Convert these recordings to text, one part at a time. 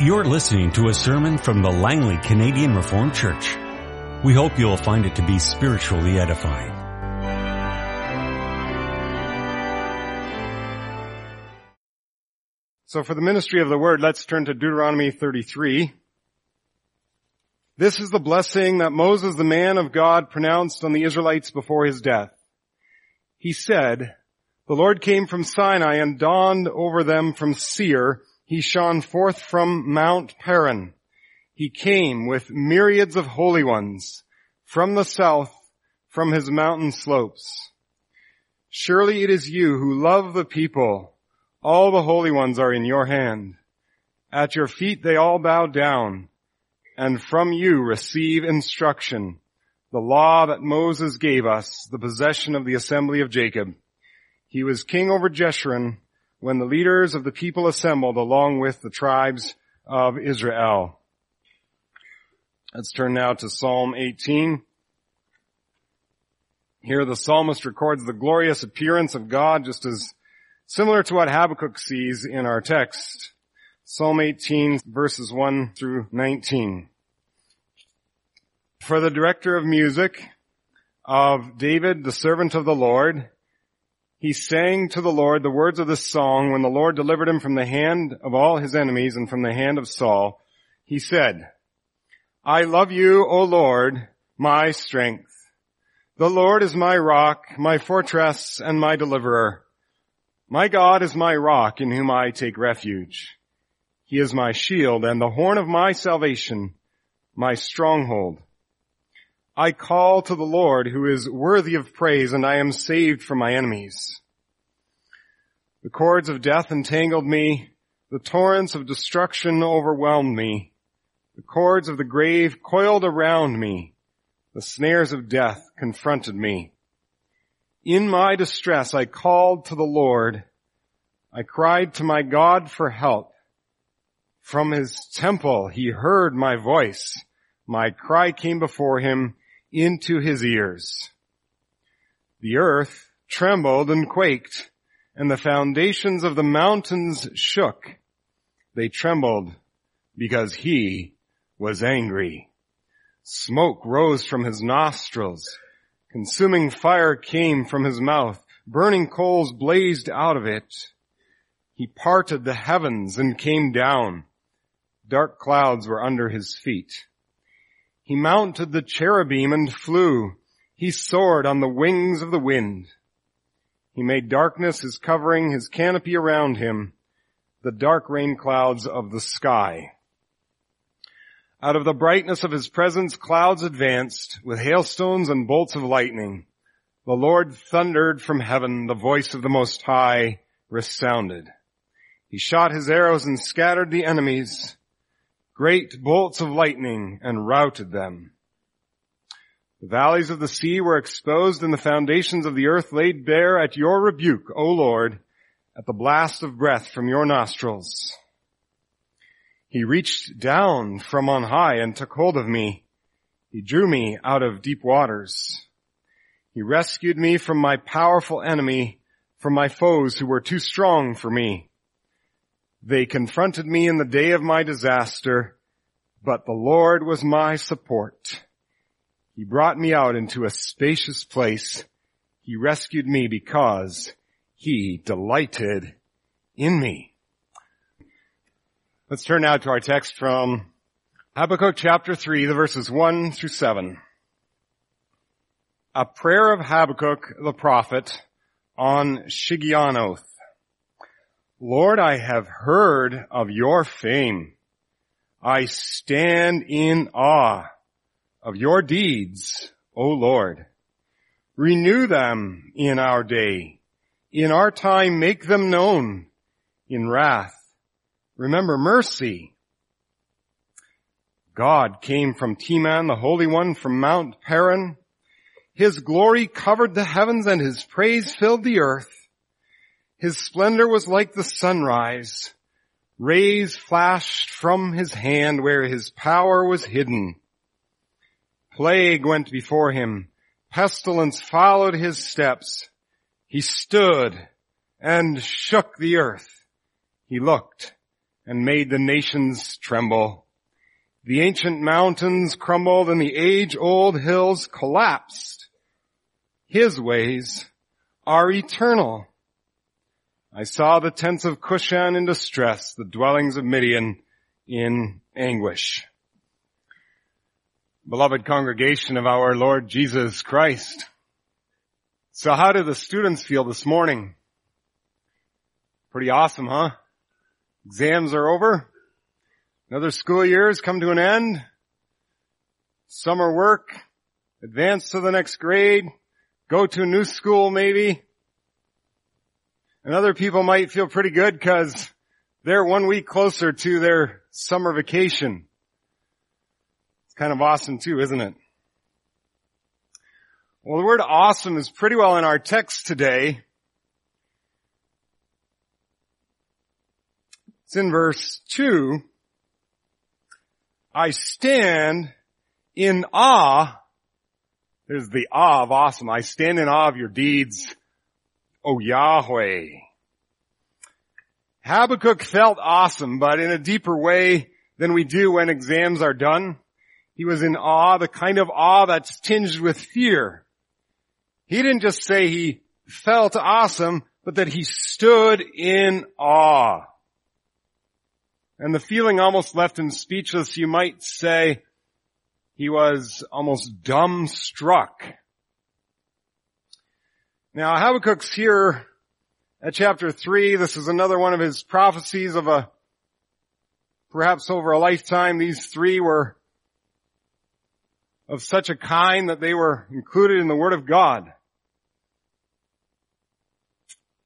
You're listening to a sermon from the Langley Canadian Reformed Church. We hope you'll find it to be spiritually edifying. So for the ministry of the word, let's turn to Deuteronomy 33. This is the blessing that Moses, the man of God, pronounced on the Israelites before his death. He said, "The Lord came from Sinai and dawned over them from Seir. He shone forth from Mount Paran. He came with myriads of holy ones from the south, from his mountain slopes. Surely it is you who love the people. All the holy ones are in your hand. At your feet they all bow down, and from you receive instruction, the law that Moses gave us, the possession of the assembly of Jacob. He was king over Jeshurun, when the leaders of the people assembled along with the tribes of Israel." Let's turn now to Psalm 18. Here the psalmist records the glorious appearance of God, just as similar to what Habakkuk sees in our text. Psalm 18, verses 1 through 19. "For the director of music, of David, the servant of the Lord, he sang to the Lord the words of this song when the Lord delivered him from the hand of all his enemies and from the hand of Saul. He said, 'I love you, O Lord, my strength. The Lord is my rock, my fortress, and my deliverer. My God is my rock in whom I take refuge. He is my shield and the horn of my salvation, my stronghold. I call to the Lord who is worthy of praise, and I am saved from my enemies. The cords of death entangled me. The torrents of destruction overwhelmed me. The cords of the grave coiled around me. The snares of death confronted me. In my distress I called to the Lord. I cried to my God for help. From his temple he heard my voice. My cry came before him, into his ears. The earth trembled and quaked, and the foundations of the mountains shook. They trembled because he was angry. Smoke rose from his nostrils. Consuming fire came from his mouth. Burning coals blazed out of it. He parted the heavens and came down. Dark clouds were under his feet. He mounted the cherubim and flew. He soared on the wings of the wind. He made darkness his covering, his canopy around him, the dark rain clouds of the sky. Out of the brightness of his presence, clouds advanced with hailstones and bolts of lightning. The Lord thundered from heaven. The voice of the Most High resounded. He shot his arrows and scattered the enemies. Great bolts of lightning and routed them. The valleys of the sea were exposed and the foundations of the earth laid bare at your rebuke, O Lord, at the blast of breath from your nostrils. He reached down from on high and took hold of me. He drew me out of deep waters. He rescued me from my powerful enemy, from my foes who were too strong for me. They confronted me in the day of my disaster, but the Lord was my support. He brought me out into a spacious place. He rescued me because he delighted in me." Let's turn now to our text from Habakkuk chapter 3, the verses 1 through 7. A prayer of Habakkuk the prophet on Shigionoth. "Lord, I have heard of your fame. I stand in awe of your deeds, O Lord. Renew them in our day. In our time, make them known. In wrath, remember mercy. God came from Teman, the Holy One from Mount Paran. His glory covered the heavens and his praise filled the earth. His splendor was like the sunrise. Rays flashed from his hand where his power was hidden. Plague went before him. Pestilence followed his steps. He stood and shook the earth. He looked and made the nations tremble. The ancient mountains crumbled and the age-old hills collapsed. His ways are eternal. I saw the tents of Cushan in distress, the dwellings of Midian in anguish. Beloved congregation of our Lord Jesus Christ. So how did the students feel this morning? Pretty awesome, huh? Exams are over. Another school year has come to an end. Summer work. Advance to the next grade. Go to a new school maybe. And other people might feel pretty good because they're 1 week closer to their summer vacation. It's kind of awesome too, isn't it? Well, the word awesome is pretty well in our text today. It's in verse 2. I stand in awe. There's the awe of awesome. I stand in awe of your deeds, O Yahweh. Habakkuk felt awesome, but in a deeper way than we do when exams are done. He was in awe, the kind of awe that's tinged with fear. He didn't just say he felt awesome, but that he stood in awe. And the feeling almost left him speechless. You might say he was almost dumbstruck. Now Habakkuk's here at chapter 3. This is another one of his prophecies of perhaps over a lifetime. These three were of such a kind that they were included in the Word of God.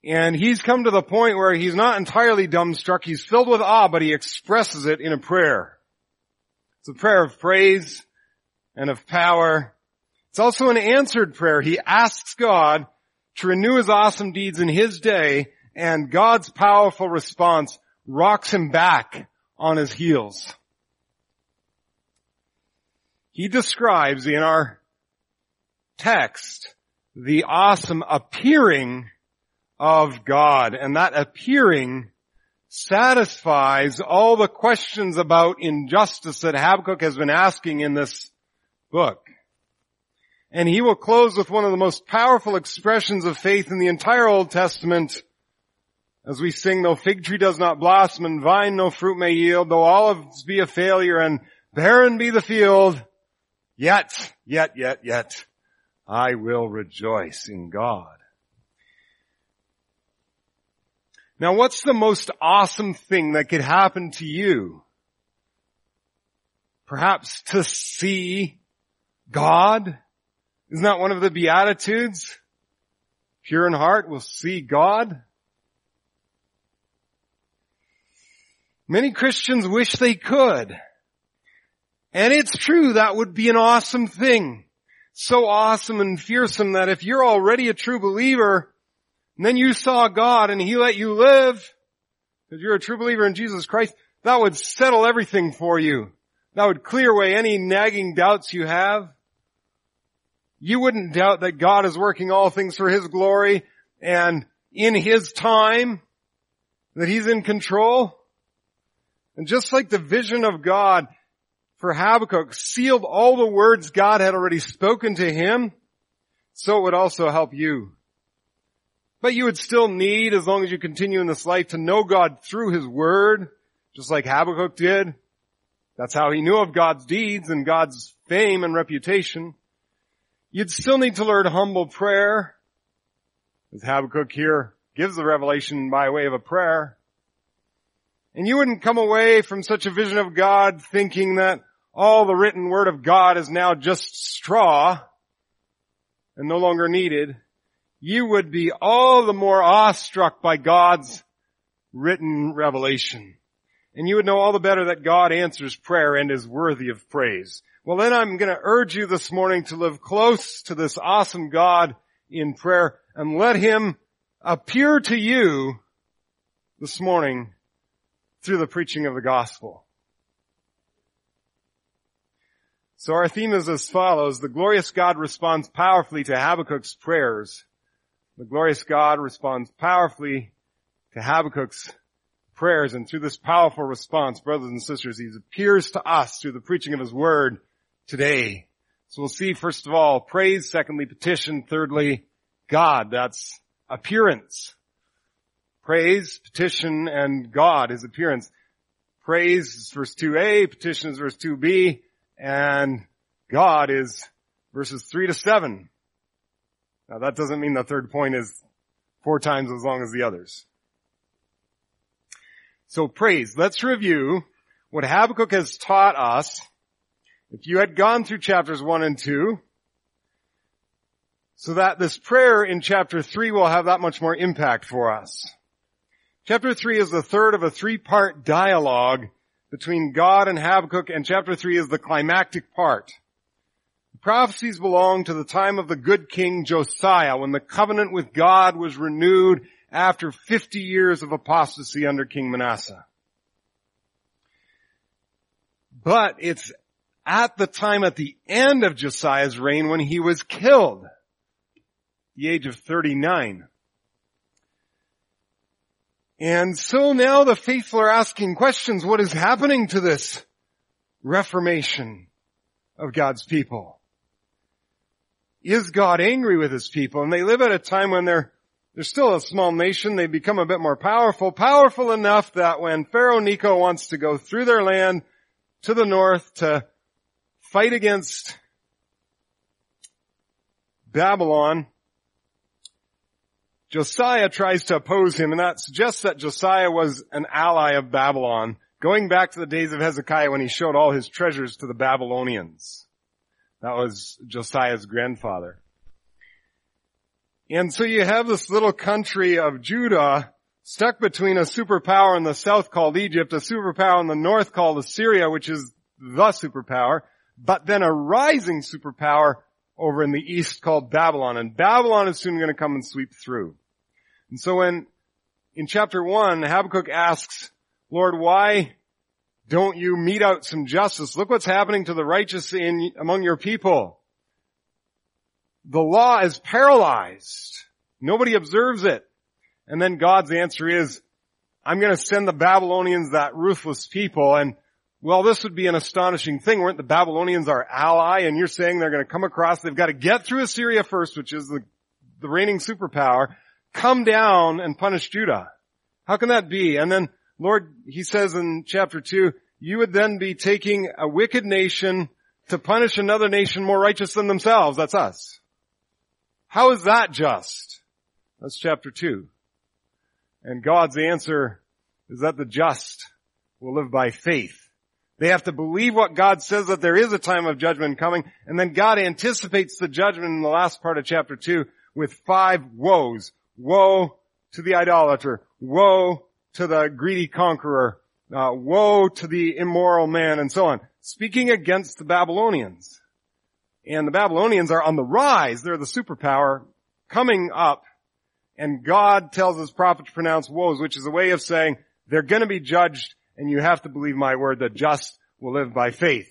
And he's come to the point where he's not entirely dumbstruck. He's filled with awe, but he expresses it in a prayer. It's a prayer of praise and of power. It's also an answered prayer. He asks God to renew his awesome deeds in his day, and God's powerful response rocks him back on his heels. He describes in our text the awesome appearing of God, and that appearing satisfies all the questions about injustice that Habakkuk has been asking in this book. And he will close with one of the most powerful expressions of faith in the entire Old Testament as we sing, though fig tree does not blossom and vine no fruit may yield, though olives be a failure and barren be the field, Yet, I will rejoice in God. Now, what's the most awesome thing that could happen to you? Perhaps to see God? Isn't that one of the Beatitudes? Pure in heart will see God. Many Christians wish they could. And it's true, that would be an awesome thing. So awesome and fearsome that if you're already a true believer, and then you saw God and He let you live, because you're a true believer in Jesus Christ, that would settle everything for you. That would clear away any nagging doubts you have. You wouldn't doubt that God is working all things for His glory and in His time, that He's in control. And just like the vision of God for Habakkuk sealed all the words God had already spoken to him, so it would also help you. But you would still need, as long as you continue in this life, to know God through His Word, just like Habakkuk did. That's how he knew of God's deeds and God's fame and reputation. You'd still need to learn humble prayer, as Habakkuk here gives the revelation by way of a prayer. And you wouldn't come away from such a vision of God thinking that all the written Word of God is now just straw and no longer needed. You would be all the more awestruck by God's written revelation. And you would know all the better that God answers prayer and is worthy of praise. Well, then I'm going to urge you this morning to live close to this awesome God in prayer and let Him appear to you this morning through the preaching of the gospel. So our theme is as follows. The glorious God responds powerfully to Habakkuk's prayers. The glorious God responds powerfully to Habakkuk's prayers and through this powerful response, brothers and sisters, he appears to us through the preaching of his word today. So we'll see, first of all, praise, secondly, petition, thirdly, God. That's appearance. Praise, petition, and God, his appearance. Praise is verse 2a, petition is verse 2b, and God is verses 3 to 7. Now that doesn't mean the third point is 4 times as long as the others. So praise. Let's review what Habakkuk has taught us. If you had gone through chapters 1 and 2, so that this prayer in chapter 3 will have that much more impact for us. Chapter 3 is the third of a 3-part dialogue between God and Habakkuk, and chapter 3 is the climactic part. The prophecies belong to the time of the good king Josiah, when the covenant with God was renewed after 50 years of apostasy under King Manasseh. But it's at the time at the end of Josiah's reign when he was killed, the age of 39. And so now the faithful are asking questions. What is happening to this reformation of God's people? Is God angry with his people? And they live at a time when they're still a small nation. They become a bit more powerful enough that when Pharaoh Necho wants to go through their land, to the north to fight against Babylon, Josiah tries to oppose him, and that suggests that Josiah was an ally of Babylon, going back to the days of Hezekiah when he showed all his treasures to the Babylonians. That was Josiah's grandfather. And so you have this little country of Judah stuck between a superpower in the south called Egypt, a superpower in the north called Assyria, which is the superpower, but then a rising superpower over in the east called Babylon. And Babylon is soon going to come and sweep through. And so when, in chapter 1, Habakkuk asks, Lord, why don't you mete out some justice? Look what's happening to the righteous among your people. The law is paralyzed. Nobody observes it. And then God's answer is, I'm going to send the Babylonians, that ruthless people. And, well, this would be an astonishing thing. Weren't the Babylonians our ally? And you're saying they're going to come across. They've got to get through Assyria first, which is the reigning superpower, come down and punish Judah. How can that be? And then, Lord, he says in chapter 2, you would then be taking a wicked nation to punish another nation more righteous than themselves. That's us. How is that just? That's chapter 2. And God's answer is that the just will live by faith. They have to believe what God says, that there is a time of judgment coming. And then God anticipates the judgment in the last part of chapter 2 with 5 woes. Woe to the idolater. Woe to the greedy conqueror. Woe to the immoral man, and so on. Speaking against the Babylonians. And the Babylonians are on the rise. They're the superpower coming up. And God tells his prophet to pronounce woes, which is a way of saying they're going to be judged, and you have to believe my word, that just will live by faith.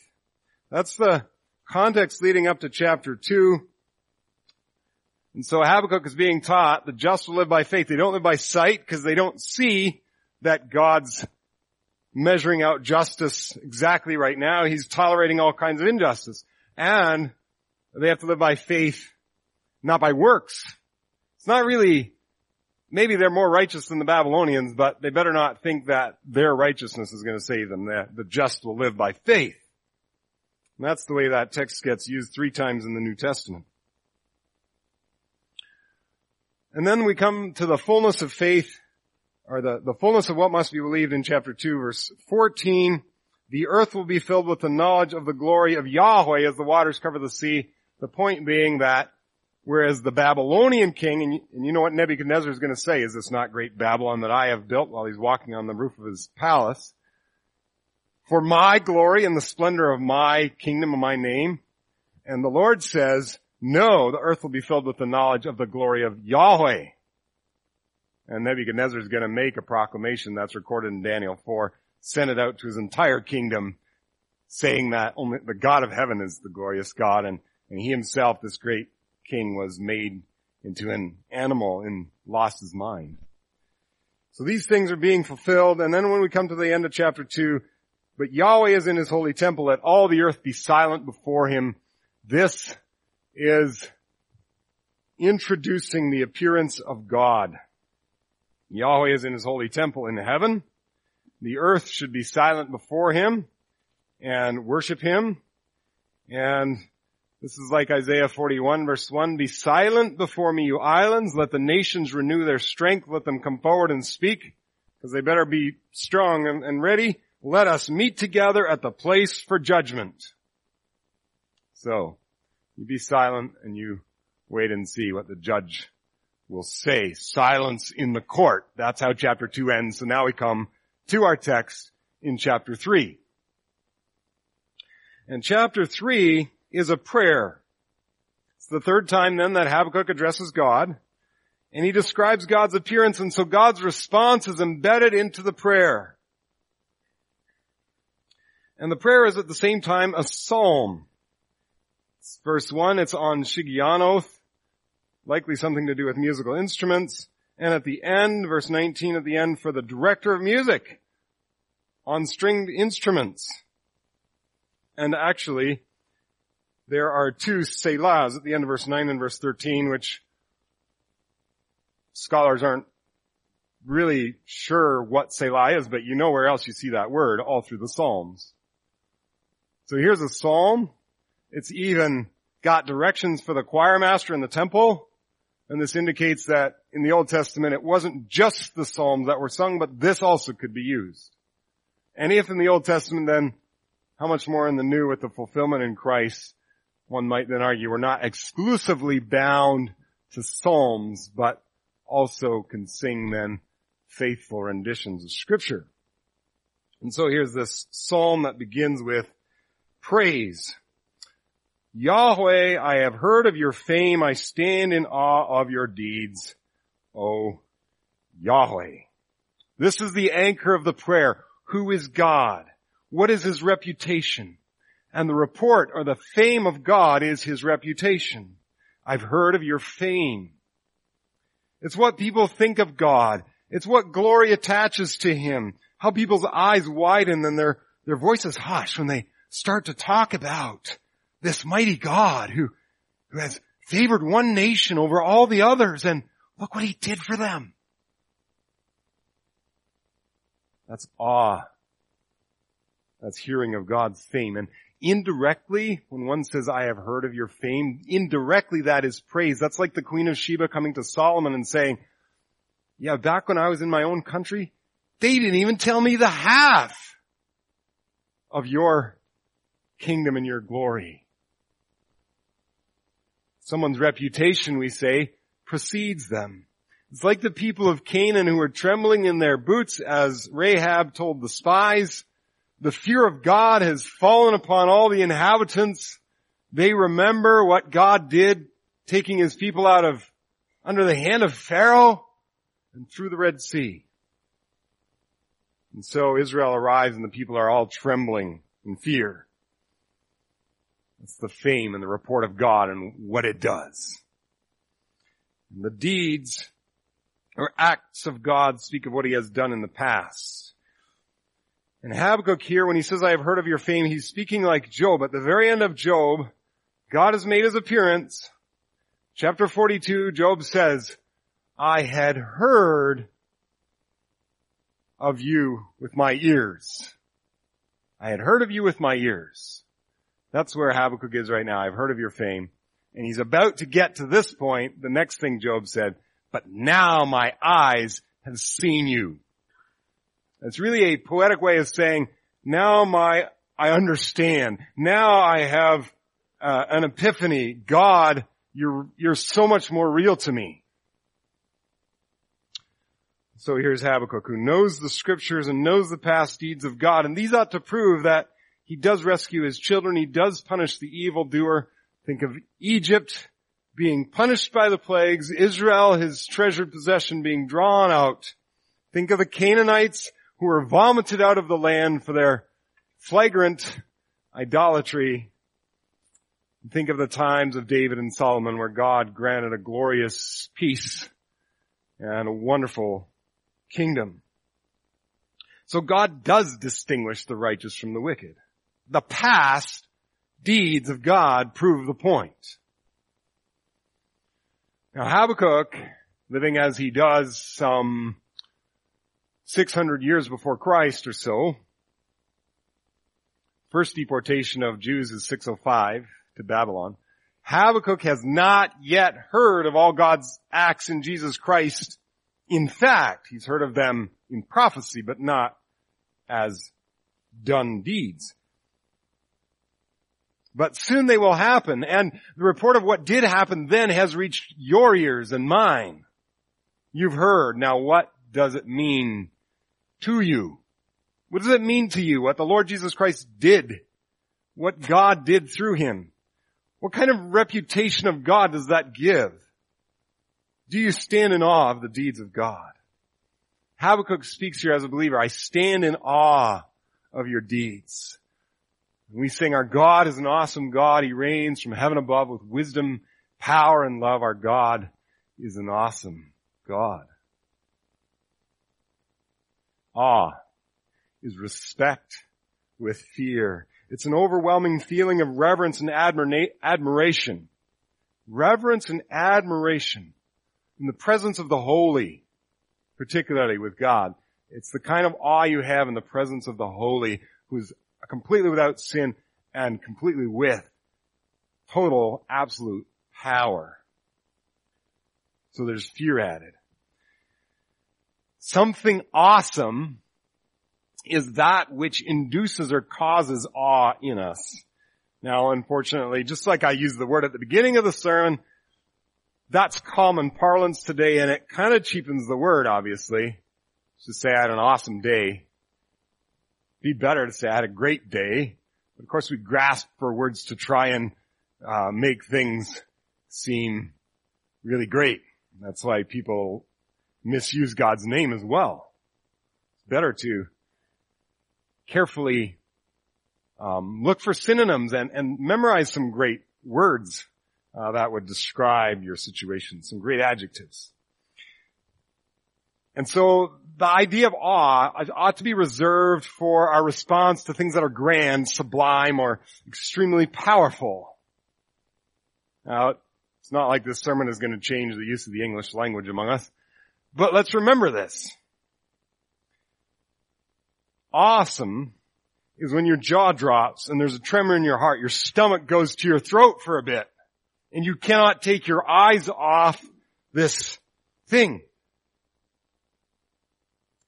That's the context leading up to chapter 2. And so Habakkuk is being taught the just will live by faith. They don't live by sight because they don't see that God's measuring out justice exactly right now. He's tolerating all kinds of injustice. And they have to live by faith, not by works. It's not really, maybe they're more righteous than the Babylonians, but they better not think that their righteousness is going to save them. The just will live by faith. And that's the way that text gets used 3 times in the New Testament. And then we come to the fullness of faith, or the fullness of what must be believed in chapter 2, verse 14. The earth will be filled with the knowledge of the glory of Yahweh as the waters cover the sea. The point being that whereas the Babylonian king, and you know what Nebuchadnezzar is going to say, is this not great Babylon that I have built, while he's walking on the roof of his palace, for my glory and the splendor of my kingdom and my name. And the Lord says, no, the earth will be filled with the knowledge of the glory of Yahweh. And Nebuchadnezzar is going to make a proclamation that's recorded in Daniel 4, send it out to his entire kingdom, saying that only the God of heaven is the glorious God, and he himself, this great king, was made into an animal and lost his mind. So these things are being fulfilled. And then when we come to the end of chapter 2, but Yahweh is in his holy temple. Let all the earth be silent before him. This is introducing the appearance of God. Yahweh is in his holy temple in heaven. The earth should be silent before him and worship him. And this is like Isaiah 41 verse 1. Be silent before me, you islands. Let the nations renew their strength. Let them come forward and speak, because they better be strong and ready. Let us meet together at the place for judgment. So, you be silent and you wait and see what the judge will say. Silence in the court. That's how chapter 2 ends. So now we come to our text in chapter 3. And chapter 3 is a prayer. It's the third time then that Habakkuk addresses God. And he describes God's appearance, and so God's response is embedded into the prayer. And the prayer is at the same time a psalm. It's verse 1, it's on Shigionoth, likely something to do with musical instruments. And at the end, verse 19 at the end, for the director of music on stringed instruments. And actually, there are two selahs at the end of verse 9 and verse 13, which scholars aren't really sure what selah is, but you know where else you see that word all through the Psalms. So here's a psalm. It's even got directions for the choir master in the temple. And this indicates that in the Old Testament, it wasn't just the psalms that were sung, but this also could be used. And if in the Old Testament, then how much more in the New with the fulfillment in Christ? One might then argue we're not exclusively bound to psalms, but also can sing then faithful renditions of Scripture. And so here's this psalm that begins with praise. Yahweh, I have heard of your fame. I stand in awe of your deeds, O Yahweh. This is the anchor of the prayer. Who is God? What is his reputation? And the report or the fame of God is his reputation. I've heard of your fame. It's what people think of God. It's what glory attaches to him. How people's eyes widen and their voices hush when they start to talk about this mighty God who has favored one nation over all the others, and look what he did for them. That's awe. That's hearing of God's fame. And indirectly, when one says, I have heard of your fame, indirectly that is praise. That's like the Queen of Sheba coming to Solomon and saying, yeah, back when I was in my own country, they didn't even tell me the half of your kingdom and your glory. Someone's reputation, we say, precedes them. It's like the people of Canaan who were trembling in their boots as Rahab told the spies. The fear of God has fallen upon all the inhabitants. They remember what God did, taking his people out of under the hand of Pharaoh and through the Red Sea. And so Israel arrives and the people are all trembling in fear. It's the fame and the report of God and what it does. And the deeds or acts of God speak of what he has done in the past. And Habakkuk here, when he says, I have heard of your fame, he's speaking like Job. At the very end of Job, God has made his appearance. Chapter 42, Job says, I had heard of you with my ears. I had heard of you with my ears. That's where Habakkuk is right now. I've heard of your fame. And he's about to get to this point, the next thing Job said, but now my eyes have seen you. That's really a poetic way of saying, now I understand. Now I have an epiphany. God, you're so much more real to me. So here's Habakkuk, who knows the Scriptures and knows the past deeds of God. And these ought to prove that he does rescue his children. He does punish the evildoer. Think of Egypt being punished by the plagues, Israel, his treasured possession, being drawn out. Think of the Canaanites who were vomited out of the land for their flagrant idolatry. Think of the times of David and Solomon where God granted a glorious peace and a wonderful kingdom. So God does distinguish the righteous from the wicked. The past deeds of God prove the point. Now Habakkuk, living as he does some 600 years before Christ or so, first deportation of Jews is 605 to Babylon. Habakkuk has not yet heard of all God's acts in Jesus Christ. In fact, he's heard of them in prophecy, but not as done deeds. But soon they will happen, and the report of what did happen then has reached your ears and mine. You've heard. Now what does it mean to you? What does it mean to you? What the Lord Jesus Christ did? What God did through him? What kind of reputation of God does that give? Do you stand in awe of the deeds of God? Habakkuk speaks here as a believer. I stand in awe of your deeds. We sing, our God is an awesome God. He reigns from heaven above with wisdom, power, and love. Our God is an awesome God. Awe is respect with fear. It's an overwhelming feeling of reverence and admiration. Reverence and admiration in the presence of the holy, particularly with God. It's the kind of awe you have in the presence of the holy, who's completely without sin and completely with total, absolute power. So there's fear added. Something awesome is that which induces or causes awe in us. Now, unfortunately, just like I used the word at the beginning of the sermon, that's common parlance today, and it kind of cheapens the word, obviously, to say I had an awesome day. Be better to say I had a great day. But of course, we grasp for words to try and make things seem really great. And that's why people misuse God's name as well. It's better to carefully look for synonyms and memorize some great words that would describe your situation, some great adjectives. And so the idea of awe ought to be reserved for our response to things that are grand, sublime, or extremely powerful. Now, it's not like this sermon is going to change the use of the English language among us, but let's remember this. Awesome is when your jaw drops and there's a tremor in your heart. Your stomach goes to your throat for a bit, and you cannot take your eyes off this thing.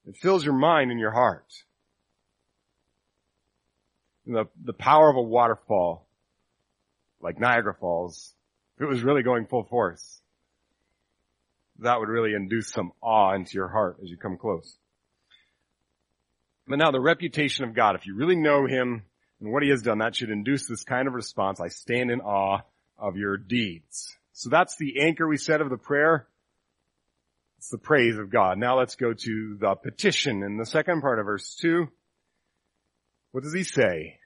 It fills your mind and your heart. And the power of a waterfall, like Niagara Falls, if it was really going full force, that would really induce some awe into your heart as you come close. But now the reputation of God, if you really know him and what he has done, that should induce this kind of response. I stand in awe of your deeds. So that's the anchor we said of the prayer. It's the praise of God. Now let's go to the petition in the second part of verse 2. What does he say?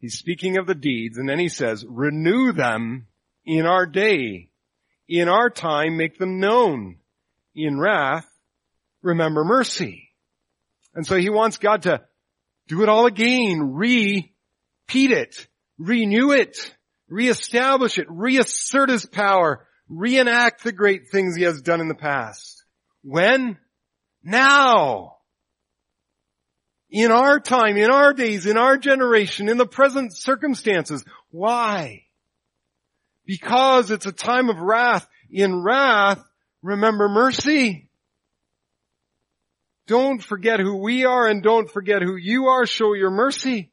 He's speaking of the deeds, and then he says, renew them in our day. In our time, make them known. In wrath, remember mercy. And so he wants God to do it all again, repeat it, renew it. Reestablish it, reassert his power, reenact the great things he has done in the past. When? Now. In our time, in our days, in our generation, in the present circumstances. Why? Because it's a time of wrath. In wrath, remember mercy. Don't forget who we are and don't forget who you are. Show your mercy.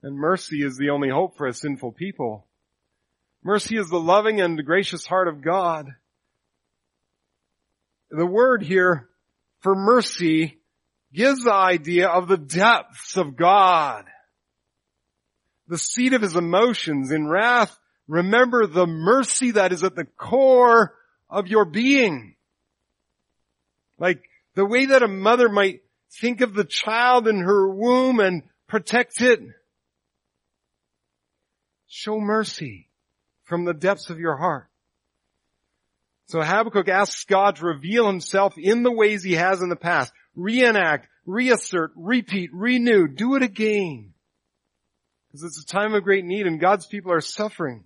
And mercy is the only hope for a sinful people. Mercy is the loving and gracious heart of God. The word here for mercy gives the idea of the depths of God, the seat of his emotions. In wrath, remember the mercy that is at the core of your being. Like the way that a mother might think of the child in her womb and protect it. Show mercy from the depths of your heart. So Habakkuk asks God to reveal himself in the ways he has in the past. Reenact, reassert, repeat, renew, do it again. Because it's a time of great need and God's people are suffering.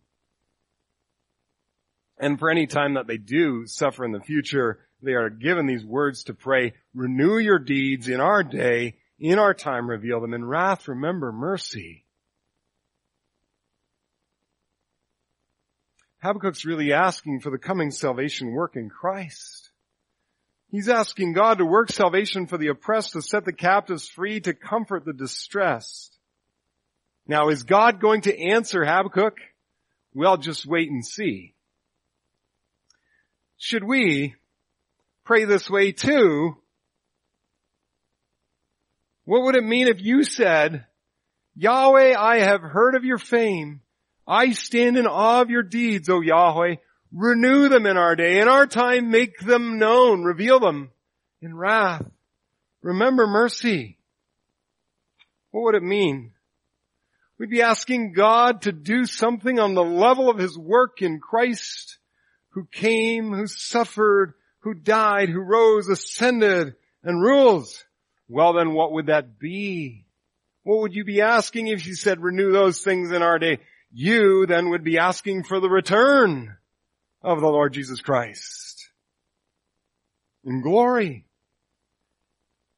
And for any time that they do suffer in the future, they are given these words to pray, renew your deeds in our day, in our time reveal them, in wrath remember mercy. Habakkuk's really asking for the coming salvation work in Christ. He's asking God to work salvation for the oppressed, to set the captives free, to comfort the distressed. Now, is God going to answer Habakkuk? Well, just wait and see. Should we pray this way too? What would it mean if you said, Yahweh, I have heard of your fame. I stand in awe of your deeds, O Yahweh. Renew them in our day. In our time, make them known. Reveal them in wrath. Remember mercy. What would it mean? We'd be asking God to do something on the level of his work in Christ, who came, who suffered, who died, who rose, ascended, and rules. Well then, what would that be? What would you be asking if you said, renew those things in our day? You then would be asking for the return of the Lord Jesus Christ in glory.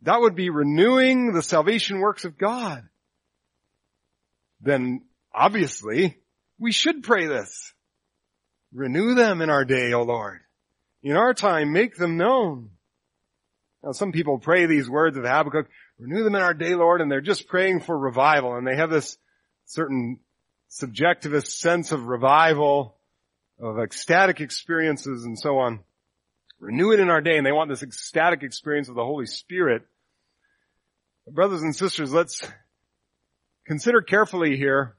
That would be renewing the salvation works of God. Then, obviously, we should pray this. Renew them in our day, O Lord. In our time, make them known. Now, some people pray these words of Habakkuk, renew them in our day, Lord, and they're just praying for revival. And they have this certain subjectivist sense of revival, of ecstatic experiences and so on. Renew it in our day, and they want this ecstatic experience of the Holy Spirit. Brothers and sisters, let's consider carefully here.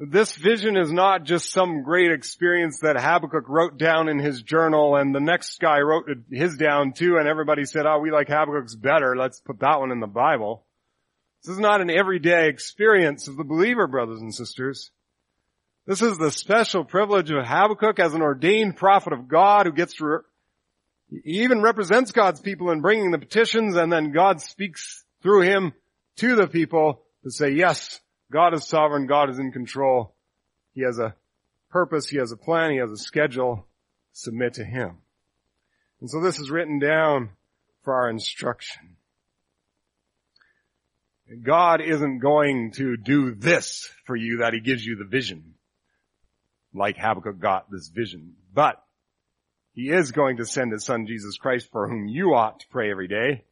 This vision is not just some great experience that Habakkuk wrote down in his journal and the next guy wrote his down too and everybody said, oh, we like Habakkuk's better. Let's put that one in the Bible. This is not an everyday experience of the believer, brothers and sisters. This is the special privilege of Habakkuk as an ordained prophet of God who gets to, he even represents God's people in bringing the petitions, and then God speaks through him to the people to say, yes, God is sovereign. God is in control. He has a purpose. He has a plan. He has a schedule. Submit to him. And so this is written down for our instruction. God isn't going to do this for you that he gives you the vision, like Habakkuk got this vision. But he is going to send his son Jesus Christ, for whom you ought to pray every day.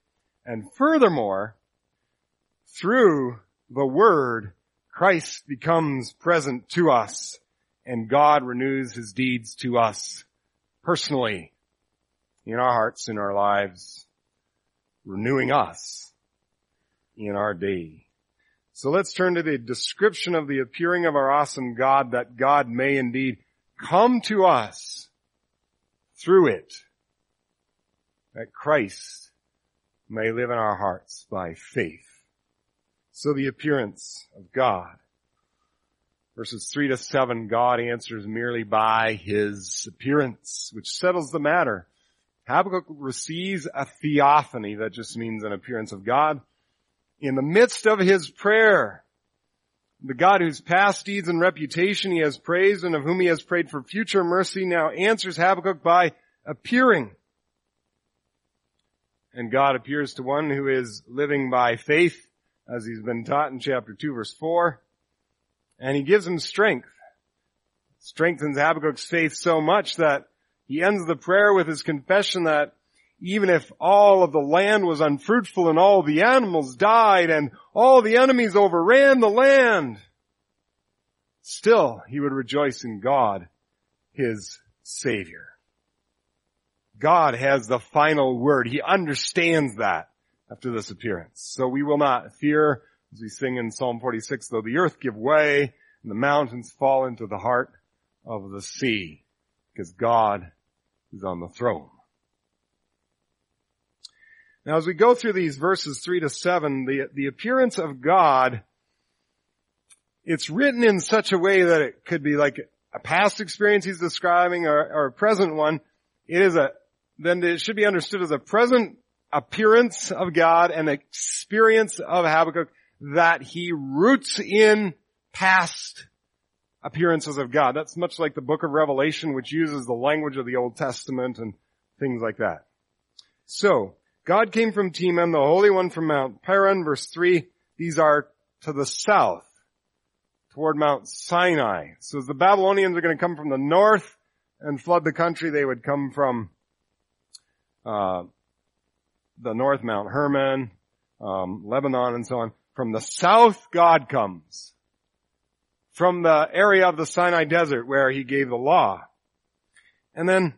And furthermore, through the word, Christ becomes present to us, and God renews his deeds to us personally, in our hearts, in our lives, renewing us in our day. So let's turn to the description of the appearing of our awesome God, that God may indeed come to us through it, that Christ may live in our hearts by faith. So the appearance of God. Verses 3 to 7, God answers merely by his appearance, which settles the matter. Habakkuk receives a theophany, that just means an appearance of God, in the midst of his prayer. The God whose past deeds and reputation he has praised and of whom he has prayed for future mercy now answers Habakkuk by appearing. And God appears to one who is living by faith, as he's been taught in chapter 2, verse 4. And he gives him strength. Strengthens Habakkuk's faith so much that he ends the prayer with his confession that even if all of the land was unfruitful and all the animals died and all the enemies overran the land, still he would rejoice in God, his Savior. God has the final word. He understands that after this appearance. So we will not fear, as we sing in Psalm 46, though the earth give way and the mountains fall into the heart of the sea, because God is on the throne. Now, as we go through these verses 3 to 7, the appearance of God, it's written in such a way that it could be like a past experience he's describing or a present one, then it should be understood as a present appearance of God and experience of Habakkuk that he roots in past appearances of God. That's much like the book of Revelation, which uses the language of the Old Testament and things like that. So, God came from Teman, the Holy One from Mount Paran. Verse 3, these are to the south, toward Mount Sinai. So as the Babylonians are going to come from the north and flood the country, they would come from the north, Mount Hermon, Lebanon, and so on. From the south, God comes. From the area of the Sinai desert where he gave the law. And then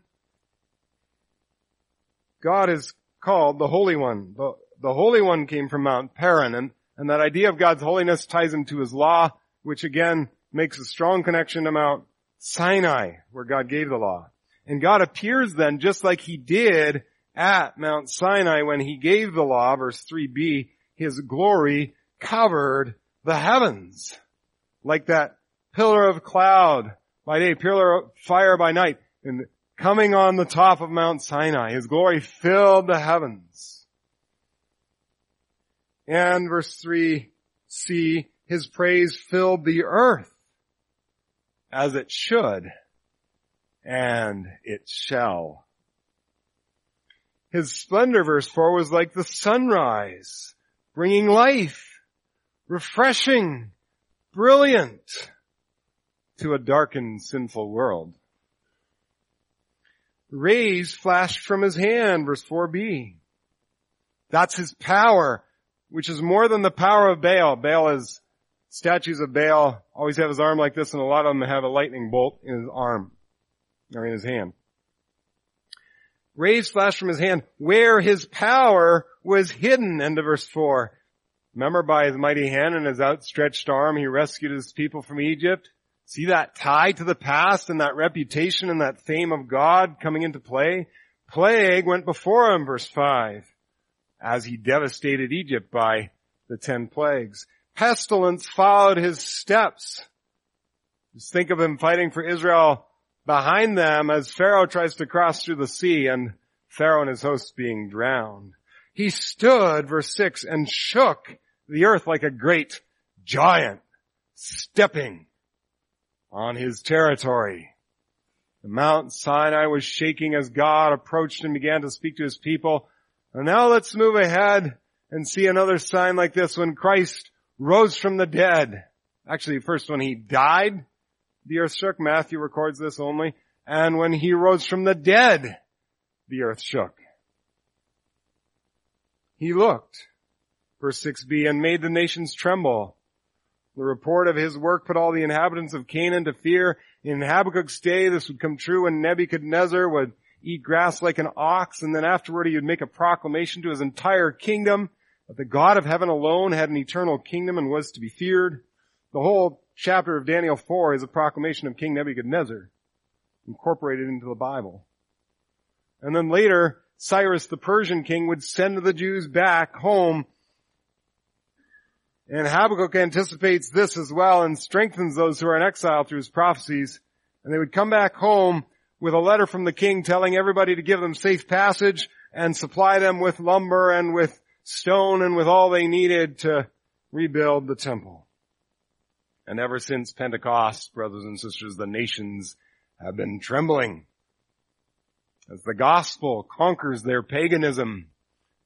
God is called the Holy One. The Holy One came from Mount Paran. And that idea of God's holiness ties him to his law, which again makes a strong connection to Mount Sinai, where God gave the law. And God appears then just like he did at Mount Sinai when he gave the law, verse 3b, his glory covered the heavens. Like that pillar of cloud by day, pillar of fire by night, and coming on the top of Mount Sinai, his glory filled the heavens. And verse 3c, his praise filled the earth, as it should, and it shall. His splendor, verse 4, was like the sunrise, bringing life, refreshing, brilliant to a darkened, sinful world. Rays flashed from his hand, verse 4b. That's his power, which is more than the power of Baal. Statues of Baal always have his arm like this, and a lot of them have a lightning bolt in his arm, or in his hand. Rays flashed from his hand where his power was hidden. End of verse 4. Remember, by his mighty hand and his outstretched arm, he rescued his people from Egypt. See that tie to the past and that reputation and that fame of God coming into play? Plague went before him, verse 5, as he devastated Egypt by the 10 plagues. Pestilence followed his steps. Just think of him fighting for Israel behind them as Pharaoh tries to cross through the sea, and Pharaoh and his hosts being drowned. He stood, verse 6, and shook the earth like a great giant, stepping on his territory. The Mount Sinai was shaking as God approached and began to speak to his people. And now let's move ahead and see another sign like this when Christ rose from the dead. Actually, first when he died, the earth shook. Matthew records this only. And when he rose from the dead, the earth shook. He looked, verse 6b, and made the nations tremble. The report of his work put all the inhabitants of Canaan to fear. In Habakkuk's day, this would come true when Nebuchadnezzar would eat grass like an ox, and then afterward he would make a proclamation to his entire kingdom that the God of heaven alone had an eternal kingdom and was to be feared. The whole chapter of Daniel 4 is a proclamation of King Nebuchadnezzar, incorporated into the Bible. And then later, Cyrus the Persian king would send the Jews back home. And Habakkuk anticipates this as well and strengthens those who are in exile through his prophecies. And they would come back home with a letter from the king telling everybody to give them safe passage and supply them with lumber and with stone and with all they needed to rebuild the temple. And ever since Pentecost, brothers and sisters, the nations have been trembling as the gospel conquers their paganism,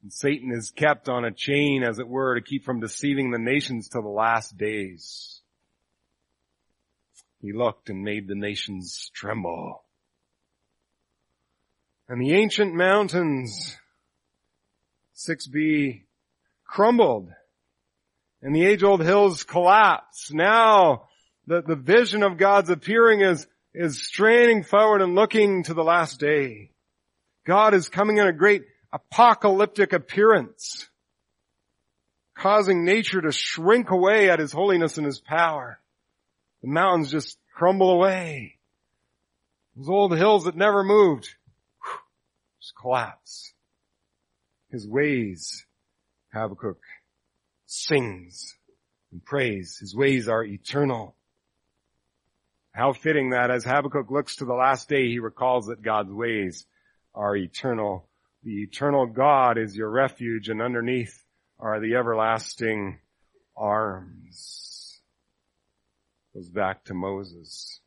and Satan is kept on a chain, as it were, to keep from deceiving the nations till the last days. He looked and made the nations tremble. And the ancient mountains, 6b, crumbled, and the age-old hills collapsed. Now, the vision of God's appearing is straining forward and looking to the last day. God is coming in a great apocalyptic appearance, causing nature to shrink away at his holiness and his power. The mountains just crumble away. Those old hills that never moved just collapse. His ways, Habakkuk sings and prays. His ways are eternal. How fitting that as Habakkuk looks to the last day, he recalls that God's ways are eternal. The eternal God is your refuge, and underneath are the everlasting arms. Goes back to Moses.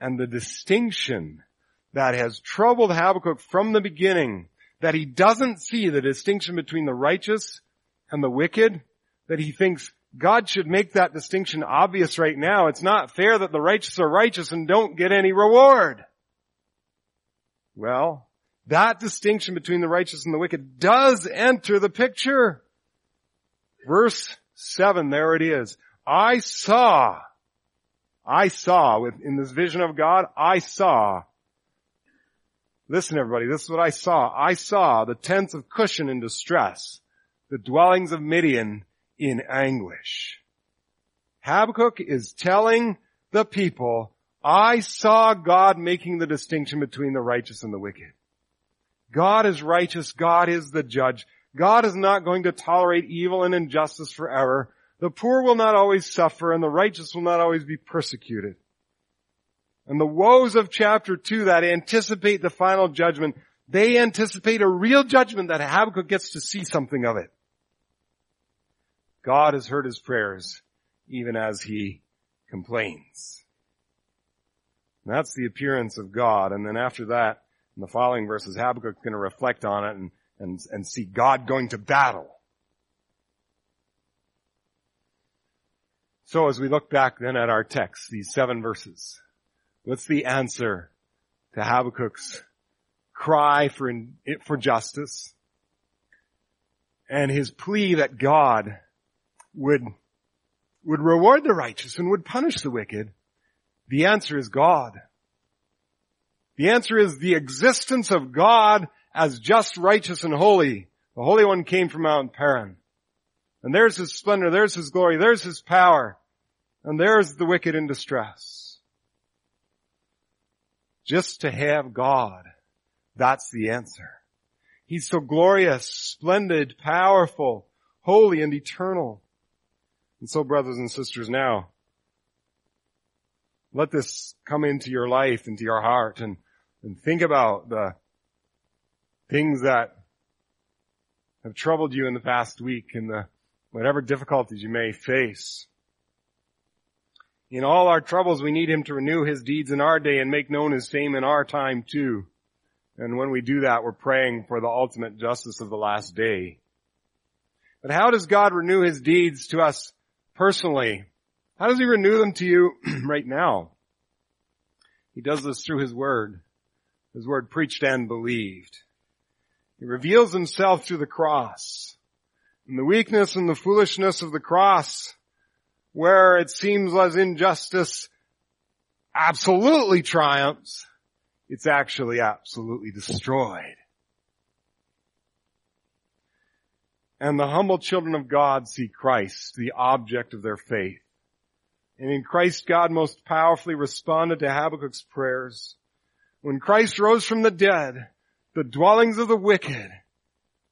And the distinction that has troubled Habakkuk from the beginning, that he doesn't see the distinction between the righteous and the wicked, that he thinks God should make that distinction obvious right now. It's not fair that the righteous are righteous and don't get any reward. Well, that distinction between the righteous and the wicked does enter the picture. Verse 7, there it is. I saw in this vision of God, I saw. Listen, everybody, this is what I saw. I saw the tents of Cushan in distress, the dwellings of Midian in anguish. Habakkuk is telling the people, I saw God making the distinction between the righteous and the wicked. God is righteous. God is the judge. God is not going to tolerate evil and injustice forever. The poor will not always suffer, and the righteous will not always be persecuted. And the woes of chapter 2 that anticipate the final judgment, they anticipate a real judgment that Habakkuk gets to see something of it. God has heard his prayers, even as he complains. And that's the appearance of God. And then after that, in the following verses, Habakkuk's going to reflect on it and see God going to battle. So as we look back then at our text, these 7 verses, what's the answer to Habakkuk's cry for justice and his plea that God would reward the righteous and would punish the wicked? The answer is God. The answer is the existence of God as just, righteous, and holy. The Holy One came from Mount Paran. And there's his splendor, there's his glory, there's his power, and there's the wicked in distress. Just to have God, that's the answer. He's so glorious, splendid, powerful, holy, and eternal. And so, brothers and sisters, now, let this come into your life, into your heart, and think about the things that have troubled you in the past week, and whatever difficulties you may face. In all our troubles, we need him to renew his deeds in our day and make known his fame in our time too. And when we do that, we're praying for the ultimate justice of the last day. But how does God renew his deeds to us personally? How does he renew them to you right now? He does this through his word preached and believed. He reveals himself through the cross. And the weakness and the foolishness of the cross, where it seems as injustice absolutely triumphs, it's actually absolutely destroyed. And the humble children of God see Christ, the object of their faith. And in Christ, God most powerfully responded to Habakkuk's prayers. When Christ rose from the dead, the dwellings of the wicked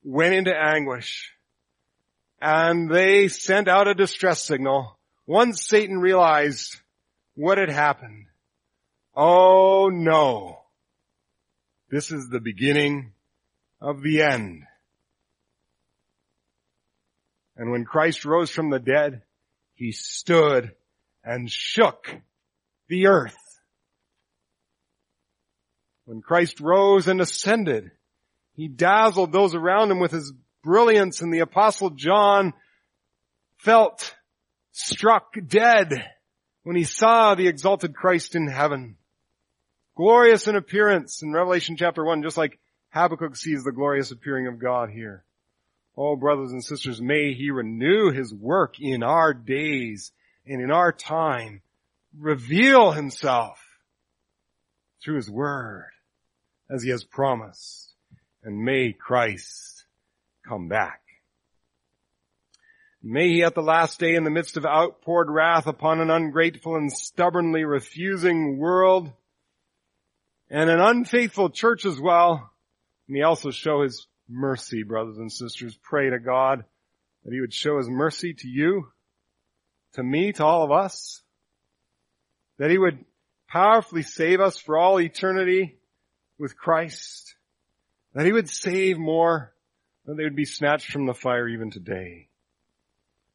went into anguish, and they sent out a distress signal. Once Satan realized what had happened, oh no, this is the beginning of the end. And when Christ rose from the dead, he stood and shook the earth. When Christ rose and ascended, he dazzled those around him with his brilliance, and the Apostle John felt struck dead when he saw the exalted Christ in heaven. Glorious in appearance in Revelation chapter 1, just like Habakkuk sees the glorious appearing of God here. Oh, brothers and sisters, may he renew his work in our days and in our time, reveal himself through his word as he has promised, and may Christ come back. May he at the last day, in the midst of outpoured wrath upon an ungrateful and stubbornly refusing world and an unfaithful church as well, may also show his mercy, brothers and sisters. Pray to God that he would show his mercy to you, to me, to all of us. that he would powerfully save us for all eternity with Christ, that he would save more, that they would be snatched from the fire even today.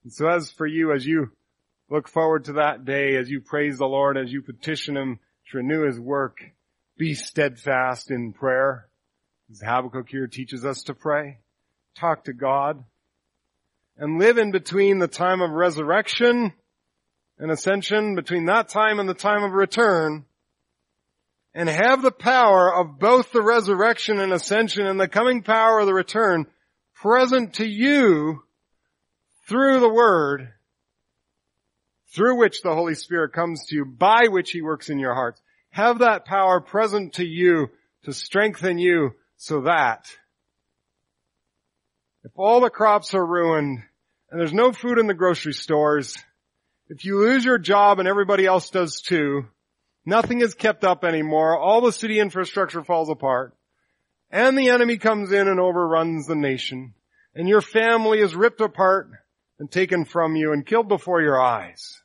And so as for you, as you look forward to that day, as you praise the Lord, as you petition him to renew his work, be steadfast in prayer. As Habakkuk here teaches us to pray, talk to God, and live in between the time of resurrection and ascension, between that time and the time of return, and have the power of both the resurrection and ascension and the coming power of the return present to you through the Word, through which the Holy Spirit comes to you, by which he works in your hearts. Have that power present to you to strengthen you so that if all the crops are ruined and there's no food in the grocery stores, if you lose your job and everybody else does too, nothing is kept up anymore, all the city infrastructure falls apart, and the enemy comes in and overruns the nation, and your family is ripped apart and taken from you and killed before your eyes,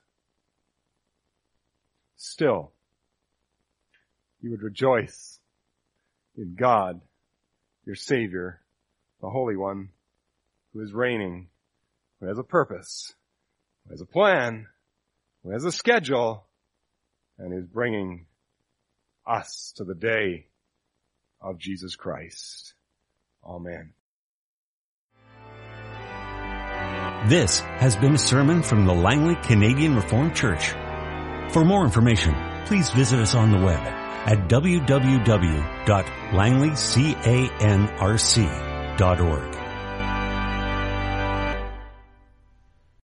still, you would rejoice in God, your Savior, the Holy One, who is reigning, who has a purpose, who has a plan, who has a schedule, and is bringing us to the day of Jesus Christ. Amen. This has been a sermon from the Langley Canadian Reformed Church. For more information, please visit us on the web at www.langleycanrc.org.